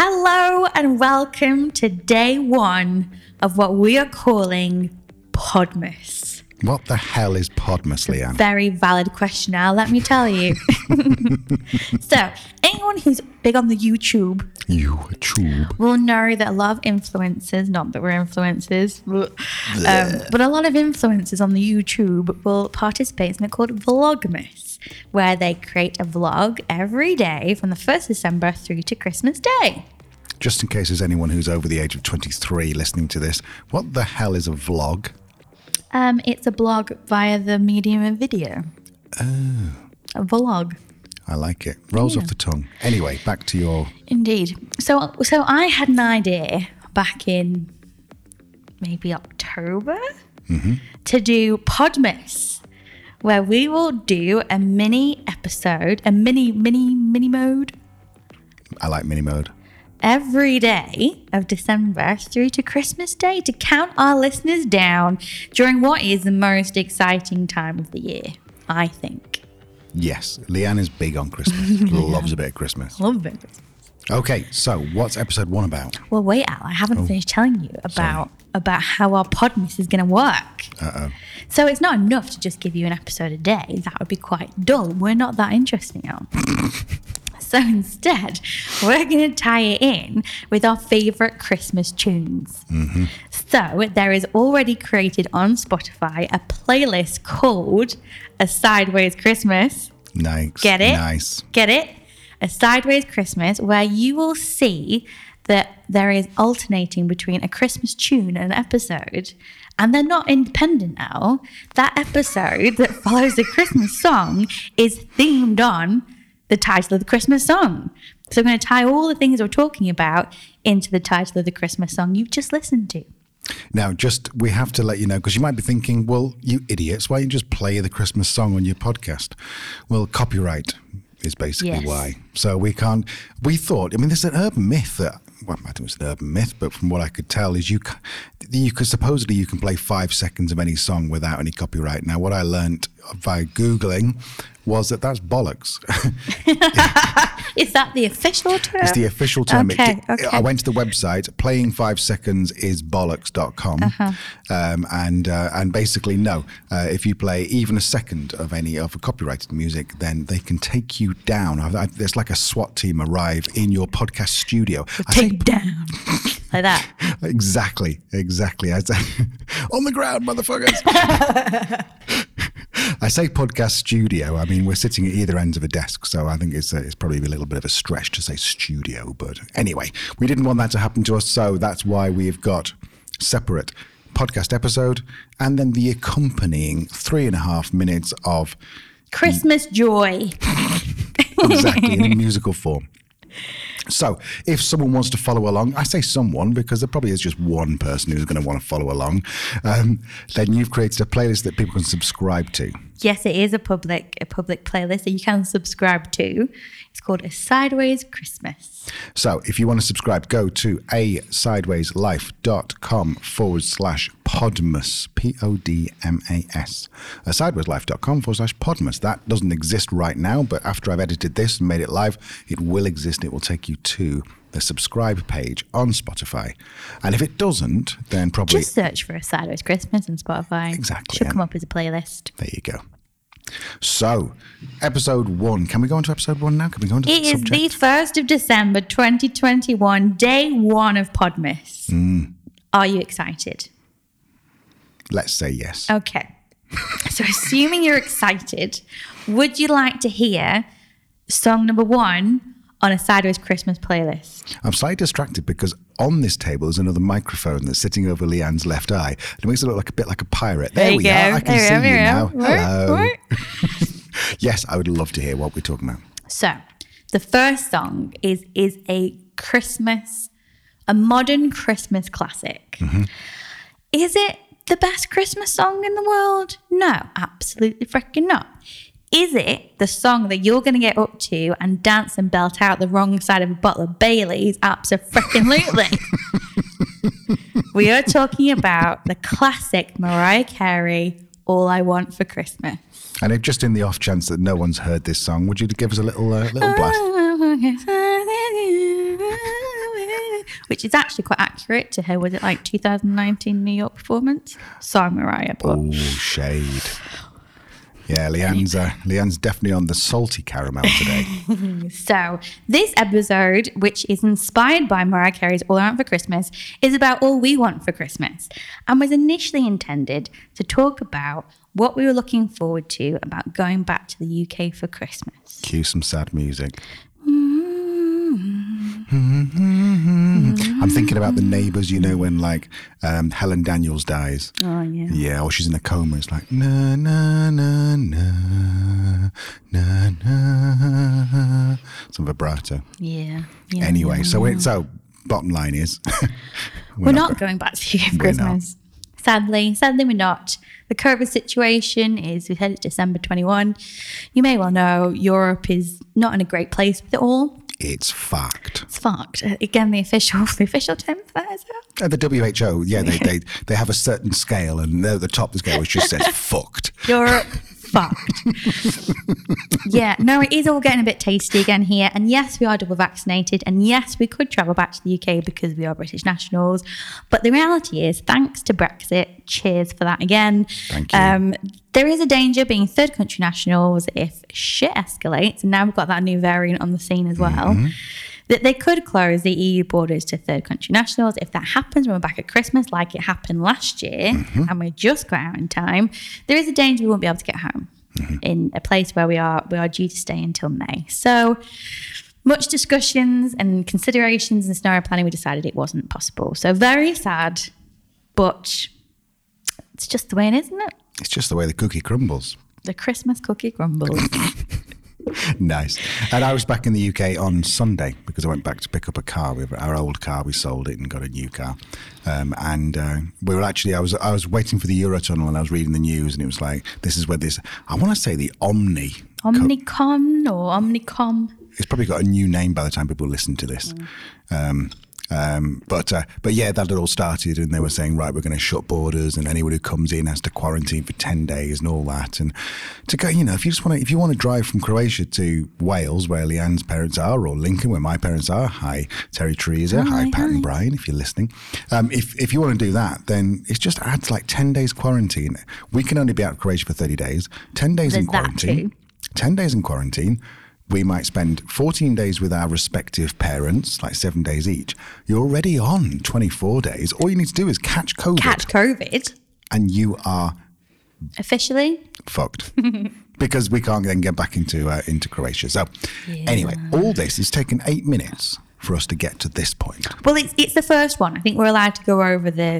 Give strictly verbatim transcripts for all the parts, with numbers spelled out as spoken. Hello and welcome to day one of what we are calling Podmas. What the hell is Podmas, Leanne? Very valid question now, let me tell you. So, anyone who's big on the YouTube, YouTube will know that a lot of influencers, not that we're influencers, but, um, but a lot of influencers on the YouTube will participate in something called Vlogmas, where they create a vlog every day from the first of December through to Christmas Day. Just in case there's anyone who's over the age of twenty-three listening to this, what the hell is a vlog? Um, it's a blog via the medium of video. Oh. A vlog. I like it. Rolls yeah. off the tongue. Anyway, back to your... Indeed. So, so I had an idea back in maybe October mm-hmm. to do Podmas, where we will do a mini episode, a mini, mini, mini mode. I like mini mode. Every day of December through to Christmas Day to count our listeners down during what is the most exciting time of the year, I think. Yes, Leanne is big on Christmas. Loves a bit of Christmas. Loves a bit of Christmas. Okay, so what's episode one about? Well, wait, Al, I haven't oh, finished telling you about, about how our Podmas is going to work. Uh-oh. So it's not enough to just give you an episode a day. That would be quite dull. We're not that interesting, Al. So instead, we're going to tie it in with our favourite Christmas tunes. Mm-hmm. So there is already created on Spotify a playlist called A Sideways Christmas. Nice. Get it? Nice. Get it? A Sideways Christmas, where you will see that there is alternating between a Christmas tune and an episode. And they're not independent now. That episode that follows the Christmas song is themed on the title of the Christmas song. So I'm going to tie all the things we're talking about into the title of the Christmas song you've just listened to. Now, just, we have to let you know, because you might be thinking, well, you idiots, why don't you just play the Christmas song on your podcast? Well, copyright is basically yes. why. So we can't, we thought, I mean, there's an urban myth that, well, I think it's an urban myth, but from what I could tell is you, you could, supposedly you can play five seconds of any song without any copyright. Now, what I learned by Googling was that that's bollocks. Is that the official term? It's the official term. Okay, it, okay. I went to the website, playing five seconds is bollocks dot com. Uh-huh. Um, and uh, and basically, no, uh, if you play even a second of any of copyrighted music, then they can take you down. I, I, there's like a SWAT team arrive in your podcast studio. I take you down. Like that. Exactly, exactly. I said, on the ground, motherfuckers. I say podcast studio. I mean, we're sitting at either ends of a desk, so I think it's a, it's probably a little bit of a stretch to say studio. But anyway, we didn't want that to happen to us, so that's why we've got separate podcast episode and then the accompanying three and a half minutes of Christmas joy. Exactly, in a musical form. So if someone wants to follow along, I say someone because there probably is just one person who's going to want to follow along, um, then you've created a playlist that people can subscribe to. Yes, it is a public a public playlist that you can subscribe to. It's called A Sideways Christmas. So if you want to subscribe, go to a sideways life dot com forward slash Podmas, P O D M A S. a sideways life dot com forward slash Podmas. That doesn't exist right now, but after I've edited this and made it live, it will exist. It will take you to the subscribe page on Spotify. And if it doesn't, then probably... Just search for A Sideways Christmas on Spotify. Exactly. It should come up as a playlist. There you go. So, episode one. Can we go on to episode one now? Can we go on to the subject? It is the first of December, twenty twenty-one, day one of Podmas. Mm. Are you excited? Let's say yes. Okay. So, assuming you're excited, would you like to hear song number one on A Sideways Christmas playlist? I'm slightly distracted because on this table is another microphone that's sitting over Leanne's left eye. It makes it look like a bit like a pirate. There, there we go. Are. I can there see you now. Hello. Yes, I would love to hear what we're talking about. So the first song is is a Christmas, a modern Christmas classic. Mm-hmm. Is it the best Christmas song in the world? No, absolutely freaking not. Is it the song that you're going to get up to and dance and belt out the wrong side of a bottle of Bailey's? Abso-freaking-lutely. We are talking about the classic Mariah Carey, All I Want for Christmas. And if just in the off chance that no one's heard this song, would you give us a little, uh, little blast? which is actually quite accurate to her. Was it like two thousand nineteen New York performance? Sorry, Mariah. Oh, shade. Yeah, Leanne's, uh, Leanne's definitely on the salty caramel today. So this episode, which is inspired by Mariah Carey's All I Want for Christmas, is about all we want for Christmas and was initially intended to talk about what we were looking forward to about going back to the U K for Christmas. Cue some sad music. Mm-hmm. I'm thinking about The Neighbours, you know, when like um, Helen Daniels dies. Oh, yeah. Yeah, or she's in a coma. It's like, na, na, na, na, na, na. Some vibrato. Yeah. yeah anyway, yeah, so yeah. It, so bottom line is... we're, we're not, not going back to U K for Christmas. Not. Sadly, sadly we're not. The COVID situation is, we've headed December twenty-first. You may well know Europe is not in a great place with it all. It's fucked. It's fucked. Again, the official, the official term for that is that? Uh, the W H O, yeah, they, they they have a certain scale, and at the top of the scale which just says fucked. Europe fucked. Yeah, no, it is all getting a bit tasty again here. And yes, we are double vaccinated, and yes, we could travel back to the U K because we are British nationals. But the reality is, thanks to Brexit, cheers for that again. Thank you. Um, There is a danger being third country nationals if shit escalates, and now we've got that new variant on the scene as well, mm-hmm. that they could close the E U borders to third country nationals. If that happens when we're back at Christmas, like it happened last year, mm-hmm. and we just got out in time, there is a danger we won't be able to get home mm-hmm. in a place where we are we are due to stay until May. So much discussions and considerations and scenario planning, we decided it wasn't possible. So very sad, but it's just the way it is, isn't it? It's just the way the cookie crumbles. The Christmas cookie crumbles. Nice. And I was back in the U K on Sunday because I went back to pick up a car. We our old car, we sold it and got a new car. Um, and uh, we were actually, I was I was waiting for the Eurotunnel, and I was reading the news, and it was like, this is where this, I want to say the Omni. Omnicon co- or Omnicom. It's probably got a new name by the time people listen to this. Mm. Um Um, but uh, but yeah, that had all started, and they were saying, right, we're going to shut borders, and anyone who comes in has to quarantine for ten days and all that. And to go, you know, if you just want to, if you want to drive from Croatia to Wales, where Leanne's parents are, or Lincoln, where my parents are, hi Terry, Teresa, hi, hi Pat hi. and Brian, if you're listening. Um, if if you want to do that, then it just adds like ten days quarantine. We can only be out of Croatia for thirty days. ten days There's in quarantine. ten days in quarantine. We might spend fourteen days with our respective parents, like seven days each. You're already on twenty-four days. All you need to do is catch COVID. Catch COVID. And you are... officially? Fucked. Because we can't then get back into uh, into Croatia. So yeah. Anyway, all this has taken eight minutes for us to get to this point. Well, it's, it's the first one. I think we're allowed to go over the...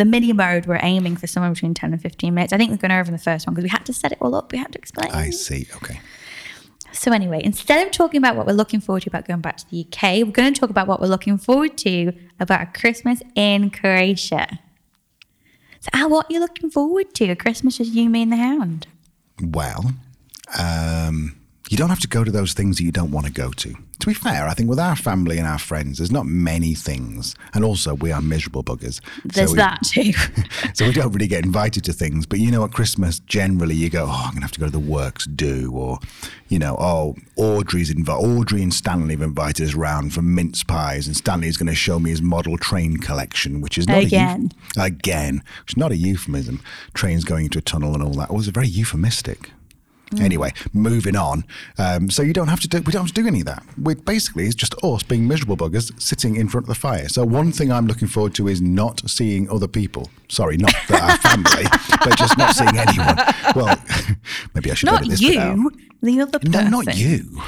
the mini mode, we're aiming for somewhere between ten and fifteen minutes. I think we've gone over in the first one because we had to set it all up. We had to explain. I see. Okay. So anyway, instead of talking about what we're looking forward to about going back to the U K, we're going to talk about what we're looking forward to about a Christmas in Croatia. So Al, what are you looking forward to? A Christmas with you, me and the hound? Well, um, you don't have to go to those things that you don't want to go to. To be fair, I think with our family and our friends, there's not many things. And also, we are miserable buggers. There's so we, that too. So we don't really get invited to things. But you know, at Christmas, generally you go, oh, I'm going to have to go to the works do. Or, you know, oh, Audrey's invi- Audrey and Stanley have invited us round for mince pies. And Stanley's going to show me his model train collection, which is not Again. A euf- Again. Which is not a euphemism. Trains going into a tunnel and all that. It was very euphemistic. Mm. Anyway, moving on. Um, so you don't have to do, we don't have to do any of that. We're basically, it's just us being miserable buggers sitting in front of the fire. So one thing I'm looking forward to is not seeing other people. Sorry, not our family, but just not seeing anyone. Well, maybe I should edit this bit out. Not you, the other person. No, not you.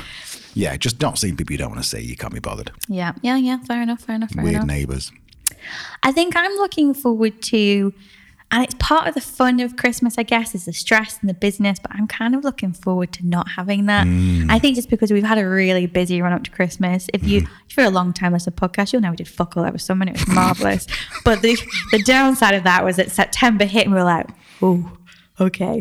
Yeah, just not seeing people you don't want to see. You can't be bothered. Yeah, yeah, yeah. Fair enough, fair enough, fair Weird enough. Weird neighbours. I think I'm looking forward to... and it's part of the fun of Christmas, I guess, is the stress and the business. But I'm kind of looking forward to not having that. Mm. I think just because we've had a really busy run up to Christmas. If you, mm. if you're a long time listener to the podcast, you'll know we did fuck all over summer. It was marvellous. But the, the downside of that was that September hit and we were like, oh, okay.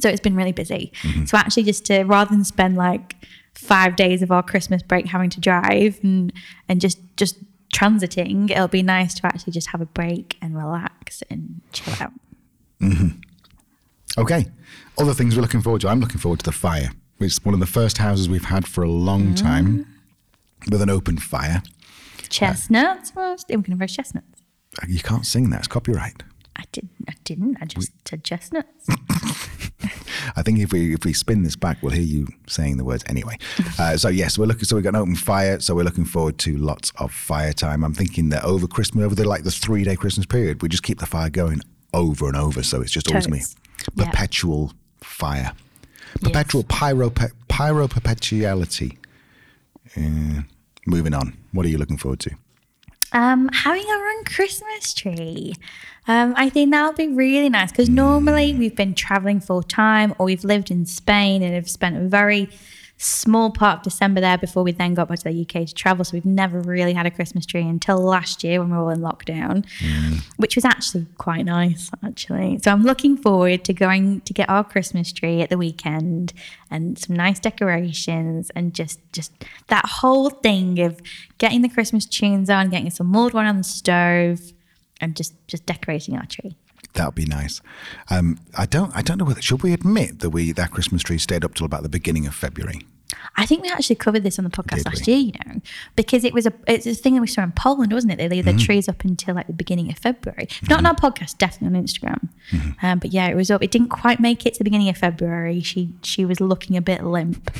So it's been really busy. Mm-hmm. So actually just to, rather than spend like five days of our Christmas break having to drive and, and just, just, transiting, it'll be nice to actually just have a break and relax and chill out. Mm-hmm. Okay. Other things we're looking forward to. I'm looking forward to the fire. It's one of the first houses we've had for a long mm. time with an open fire. Chestnuts uh, roasting. We're going to roast chestnuts. You can't sing that. It's copyright. I didn't. I didn't. I just we, said chestnuts. I think if we if we spin this back, we'll hear you saying the words anyway. Uh, so yes, we're looking. So we've got an open fire. So we're looking forward to lots of fire time. I'm thinking that over Christmas, over the like the three day Christmas period, we just keep the fire going over and over. So it's just Toads. always me, perpetual yeah. fire, perpetual yes. pyro pe- pyro perpetuality. Uh, moving on. What are you looking forward to? Um, having our own Christmas tree. Um, I think that'll be really nice because normally we've been traveling full time, or we've lived in Spain and have spent a very small part of December there before we then got back to the U K to travel. So we've never really had a Christmas tree until last year when we were all in lockdown, mm. which was actually quite nice, actually. So I'm looking forward to going to get our Christmas tree at the weekend and some nice decorations and just, just that whole thing of getting the Christmas tunes on, getting some mulled wine on the stove and just, just decorating our tree. That would be nice. Um, I don't I don't know whether, should we admit that we that Christmas tree stayed up till about the beginning of February? I think we actually covered this on the podcast Did last we? year, you know, because it was a it's a thing that we saw in Poland, wasn't it? They leave mm-hmm. their trees up until like the beginning of February. If not mm-hmm. on our podcast, definitely on Instagram. Mm-hmm. Um, but yeah, it was up. It didn't quite make it to the beginning of February. She she was looking a bit limp.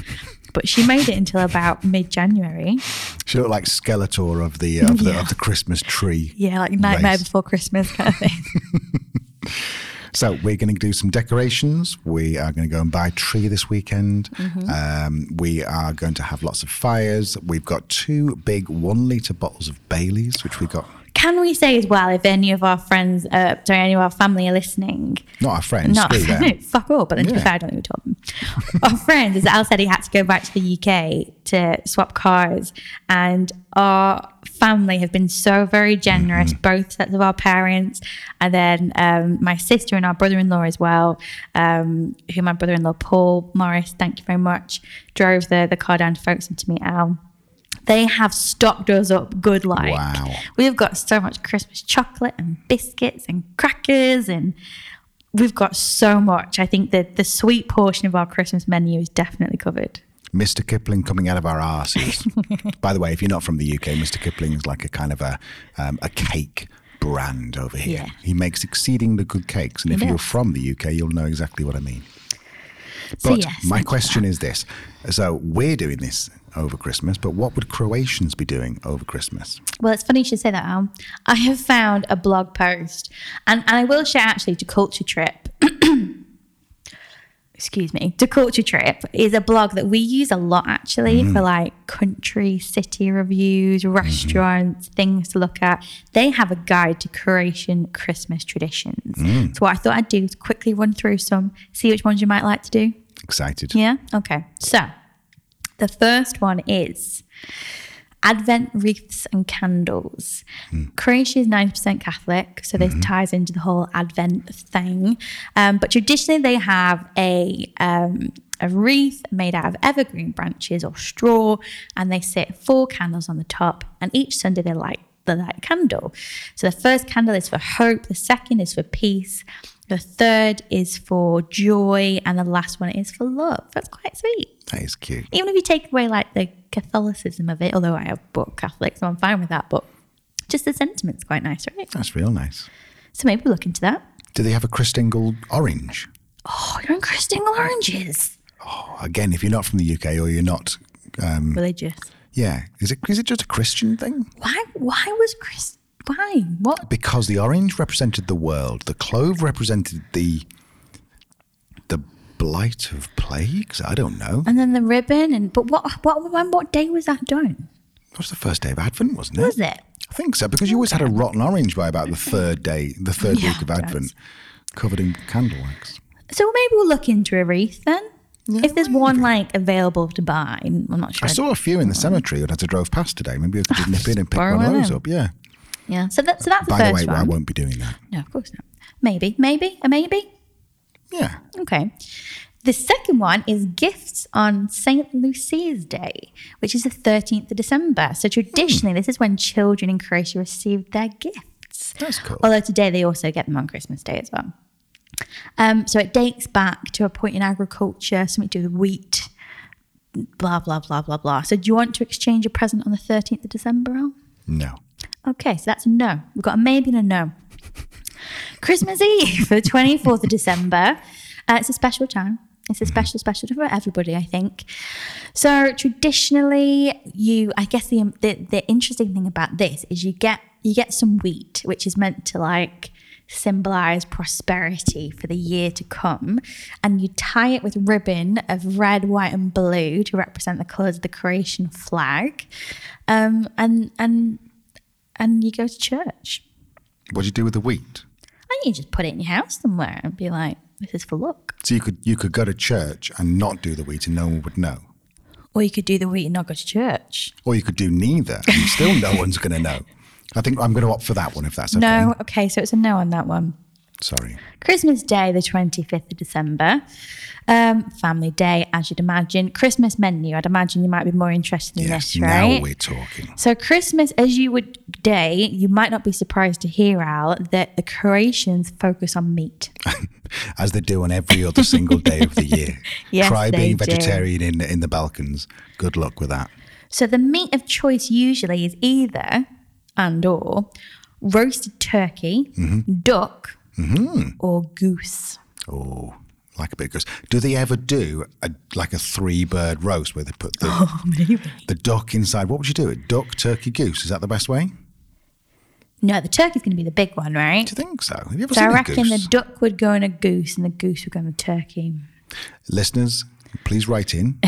But she made it until about mid-January. She looked like Skeletor of the, uh, of, yeah. the of the Christmas tree. Yeah, like Nightmare race. Before Christmas kind of thing. So we're going to do some decorations. We are going to go and buy a tree this weekend. Mm-hmm. Um, we are going to have lots of fires. We've got two big one-litre bottles of Bailey's, which we got. Can we say as well, if any of our friends, uh, sorry, any of our family are listening? Not our friends. Not, no, fuck all, but then yeah. to be fair, I don't think we told them. Our friends, as Al said, he had to go back to the U K to swap cars. And our family have been so very generous, mm-hmm. both sets of our parents. And then um, my sister and our brother-in-law as well, um, who my brother-in-law, Paul Morris, thank you very much, drove the, the car down to Folkestone to meet Al. They have stocked us up good like. Wow. We've got so much Christmas chocolate and biscuits and crackers and we've got so much. I think that the sweet portion of our Christmas menu is definitely covered. Mister Kipling coming out of our arses. By the way, if you're not from the U K, Mister Kipling is like a kind of a um, a cake brand over here. Yeah. He makes exceedingly good cakes. And if yeah. you're from the U K, you'll know exactly what I mean. But so yes, my question is this. So we're doing this over Christmas, but what would Croatians be doing over Christmas? Well, it's funny you should say that, Al. I have found a blog post, and, and I will share actually to Culture Trip. Excuse me. To Culture Trip is a blog that we use a lot actually mm. for like country, city reviews, restaurants, mm. things to look at. They have a guide to Croatian Christmas traditions. Mm. So what I thought I'd do is quickly run through some, see which ones you might like to do. Excited. Yeah? Okay. So the first one is Advent wreaths and candles. Mm. Croatia is ninety percent Catholic, so this mm-hmm. ties into the whole Advent thing. Um, but traditionally they have a, um, a wreath made out of evergreen branches or straw, and they sit four candles on the top, and each Sunday they light the light candle. So the first candle is for hope, the second is for peace, the third is for joy, and the last one is for love. That's quite sweet. That is cute. Even if you take away like the Catholicism of it, although I have bought Catholic, so I'm fine with that, but just the sentiment's quite nice, right? That's real nice. So maybe we'll look into that. Do they have a Christingle orange? Oh, you're in Christingle oranges. Oh, again, if you're not from the U K or you're not... Um, religious. Yeah. Is it is it just a Christian thing? Why Why was Christ... Why? What? Because the orange represented the world. The clove represented the the blight of plagues. I don't know. And then the ribbon. And but what what when what day was that done? That was the first day of Advent, wasn't it? Was it? I think so, because you always had a rotten orange by about the third day, the third yeah, week of Advent, covered in candle wax. So maybe we'll look into a wreath then. Yeah, if there's maybe one like available to buy, I'm not sure. I saw a few in the cemetery as I drove past today. Maybe we could just nip in and pick one of those up. Yeah. Yeah, so, that, so that's the first one. By the way, one. I won't be doing that. No, of course not. Maybe, maybe, a maybe? Yeah. Okay. The second one is gifts on Saint Lucia's Day, which is the thirteenth of December. So traditionally, mm. this is when children in Croatia received their gifts. That's cool. Although today they also get them on Christmas Day as well. Um, so it dates back to a point in agriculture, something to do with wheat, blah, blah, blah, blah, blah. So do you want to exchange a present on the thirteenth of December, Al? No. Okay, so that's a no. We've got a maybe and a no. Christmas Eve, the twenty-fourth of December. Uh, it's a special time. It's a special, special time for everybody, I think. So traditionally, you, I guess the, the the interesting thing about this is you get you get some wheat, which is meant to like symbolize prosperity for the year to come, and you tie it with ribbon of red, white, and blue to represent the colors of the Croatian flag, um, and and and you go to church. What do you do with the wheat? And you just put it in your house somewhere and be like, this is for luck. So you could you could go to church and not do the wheat and no one would know. Or you could do the wheat and not go to church. Or you could do neither and still no one's going to know. I think I'm going to opt for that one if that's okay. No, okay, so it's a no on that one. Sorry. Christmas Day, the twenty-fifth of December. Um, family day, as you'd imagine. Christmas menu, I'd imagine you might be more interested in yes, this, right? Yes, now we're talking. So Christmas, as you would day, you might not be surprised to hear, Al, that the Croatians focus on meat. As they do on every other single day of the year. Yes, try being vegetarian do. in in the Balkans. Good luck with that. So the meat of choice usually is either and or roasted turkey, mm-hmm. duck, mm-hmm. or goose. Oh, like a bit of goose. Do they ever do a, like a three-bird roast where they put the, oh, maybe. the duck inside? What would you do? A duck, turkey, goose? Is that the best way? No, the turkey's going to be the big one, right? Do you think so? Have you ever so seen I reckon a goose? The duck would go in a goose and the goose would go in a turkey. Listeners, please write in.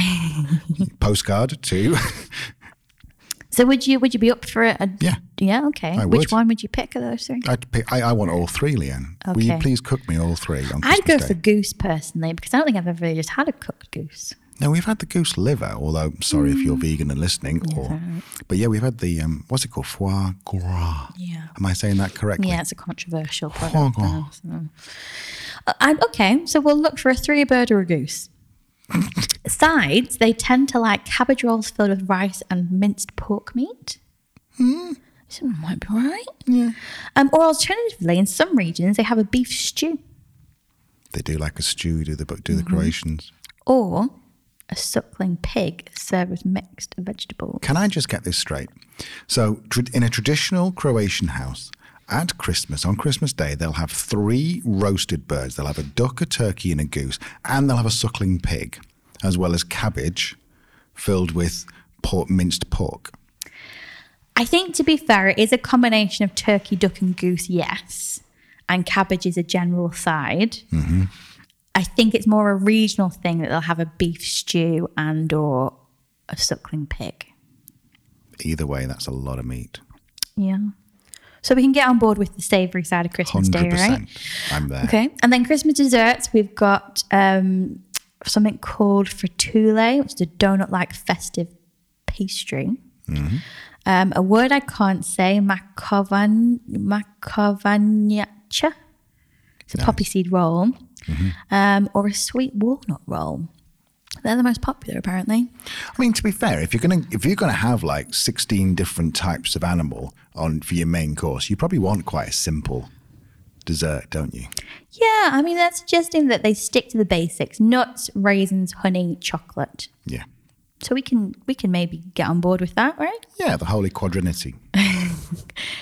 Postcard to... So would you would you be up for it? Yeah. Yeah, okay. I would. Which one would you pick of those three? I'd pick, I, I want all three, Leanne. Okay. Will you please cook me all three on Christmas I'd go Day? For goose personally because I don't think I've ever really just had a cooked goose. No, we've had the goose liver, although, sorry mm. if you're vegan and listening. Yeah, or, right. But yeah, we've had the, um, what's it called? Foie gras. Yeah. Am I saying that correctly? Yeah, it's a controversial foie gras. So. Uh, okay, so we'll look for a three bird or a goose. Sides, they tend to like cabbage rolls filled with rice and minced pork meat. Hmm. So it might be right. Yeah. Um, or alternatively, in some regions, they have a beef stew. They do like a stew, do the, do mm-hmm. the Croatians. Or a suckling pig served with mixed vegetables. Can I just get this straight? So in a traditional Croatian house, at Christmas, on Christmas Day, they'll have three roasted birds. They'll have a duck, a turkey and a goose, and they'll have a suckling pig, as well as cabbage filled with pork, minced pork. I think, to be fair, it is a combination of turkey, duck and goose, yes, and cabbage is a general side. Mm-hmm. I think it's more a regional thing that they'll have a beef stew and or a suckling pig. Either way, that's a lot of meat. Yeah. So we can get on board with the savoury side of Christmas one hundred percent. Day, right? I'm there. Okay. And then Christmas desserts, we've got um, something called fritule, which is a donut-like festive pastry. Mm-hmm. Um, a word I can't say, makovan, makovanjača. It's a nice. Poppy seed roll. Mm-hmm. Um, or a sweet walnut roll. They're the most popular, apparently. I mean, to be fair, if you're gonna if you're gonna have like sixteen different types of animal on for your main course, you probably want quite a simple dessert, don't you? Yeah, I mean, that's suggesting that they stick to the basics: nuts, raisins, honey, chocolate. Yeah. So we can we can maybe get on board with that, right? Yeah, the holy quadrinity.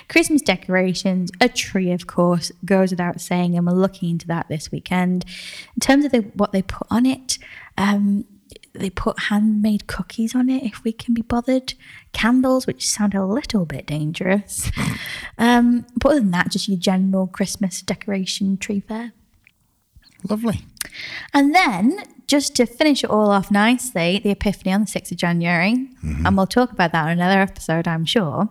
Christmas decorations, a tree, of course, goes without saying, and we're looking into that this weekend. In terms of the, what they put on it, um, they put handmade cookies on it, if we can be bothered. Candles, which sound a little bit dangerous. um, but other than that, just your general Christmas decoration tree fair. Lovely. And then, just to finish it all off nicely, the Epiphany on the sixth of January, mm-hmm. and we'll talk about that on another episode, I'm sure.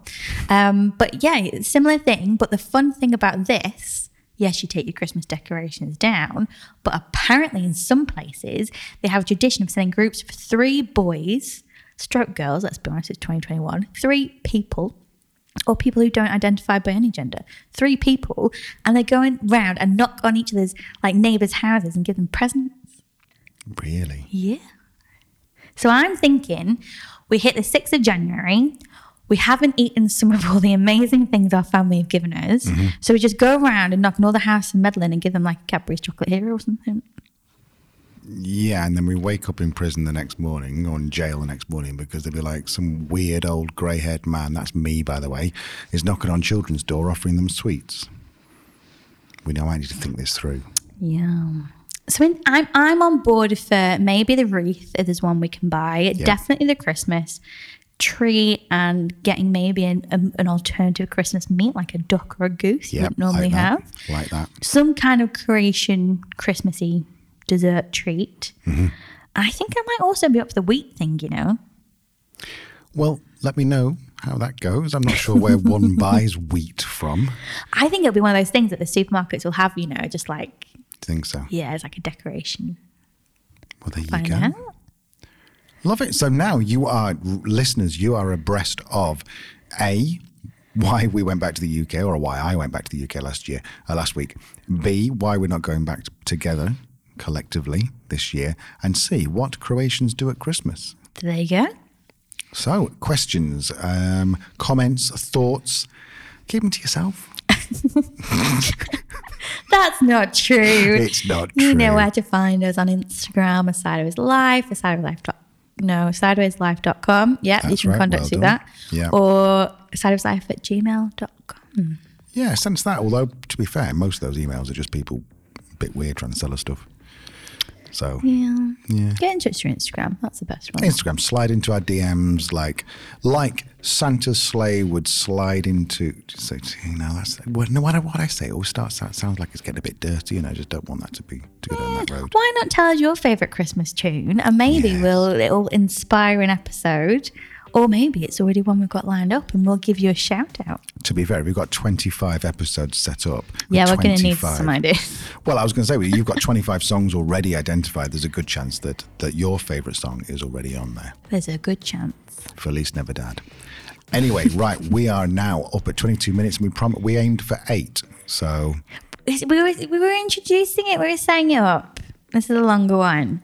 Um, but yeah, similar thing. But the fun thing about this, yes, you take your Christmas decorations down, but apparently in some places, they have a tradition of sending groups of three boys, stroke girls, let's be honest, it's twenty twenty-one, three people, or people who don't identify by any gender, three people, and they're going round and knock on each other's like neighbours' houses and give them presents. Really? Yeah. So I'm thinking we hit the sixth of January, we haven't eaten some of all the amazing things our family have given us, mm-hmm. so we just go around and knock on all the houses in Medellin and give them like a Cadbury's chocolate here or something. Yeah, and then we wake up in prison the next morning, or in jail the next morning, because they'll be like some weird old grey-haired man, that's me by the way, is knocking on children's door offering them sweets. We now need to think this through. Yeah. So in, I'm I'm on board for maybe the wreath if there's one we can buy, yeah. Definitely the Christmas tree, and getting maybe an, a, an alternative Christmas meat like a duck or a goose, yep, you wouldn't normally like have. Like that. Some kind of Croatian Christmassy dessert treat. Mm-hmm. I think I might also be up for the wheat thing, you know. Well, let me know how that goes. I'm not sure where one buys wheat from. I think it'll be one of those things that the supermarkets will have, you know, just like... think so. Yeah, it's like a decoration. Well, there you go. Out. Love it. So now you are, listeners, you are abreast of A, why we went back to the U K, or why I went back to the U K last year, uh, last week. B, why we're not going back to, together collectively this year. And C, what Croatians do at Christmas. There you go. So questions, um, comments, thoughts, keep them to yourself. That's not true. It's not true. You know where to find us on Instagram, A Sideways Life, A Sideways Life. No, sideways life dot com. Yeah, you can right, contact well through that. Yeah. Or sideways life at gmail dot com. Yeah, sense that. Although, to be fair, most of those emails are just people a bit weird trying to sell us stuff. So, yeah. yeah. Get in touch through Instagram. That's the best one. Instagram. Slide into our D Ms like like Santa's sleigh would slide into. So, you know, that's. Well, no matter what I say, it always starts out, sounds like it's getting a bit dirty, and I just don't want that to be to go yeah. down that road. Why not tell us your favourite Christmas tune? And maybe yes. we'll it'll inspire an episode. Or maybe it's already one we've got lined up and we'll give you a shout out. To be fair, we've got twenty-five episodes set up. Yeah, we're going to need some ideas. Well, I was going to say, well, you've got twenty-five songs already identified. There's a good chance that, that your favourite song is already on there. There's a good chance. Feliz Navidad. Anyway, right, we are now up at twenty-two minutes and we prom- we aimed for eight, so... We were, we were introducing it, we were setting it up. This is a longer one.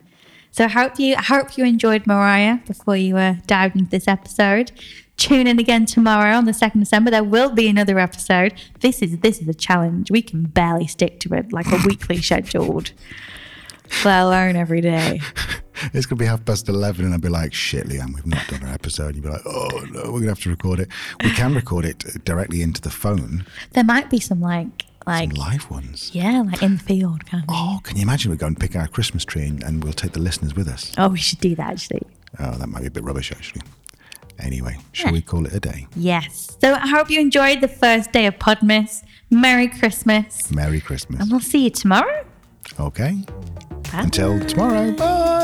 So I hope you, I hope you enjoyed Mariah before you uh, dived into this episode. Tune in again tomorrow on the second of December. There will be another episode. This is this is a challenge. We can barely stick to it, like a weekly scheduled, let alone every day. It's going to be half past eleven and I'll be like, shit, Liam, we've not done our episode. You'll be like, oh, no, we're going to have to record it. We can record it directly into the phone. There might be some, like... Like, some live ones. Yeah, like in the field kind of. Oh, can you imagine we go and pick our Christmas tree and, and we'll take the listeners with us? Oh, we should do that actually. Oh, that might be a bit rubbish actually. Anyway, shall yeah. we call it a day? Yes. So I hope you enjoyed the first day of Podmas. Merry Christmas. Merry Christmas. And we'll see you tomorrow. Okay. Bye. Until tomorrow. Bye.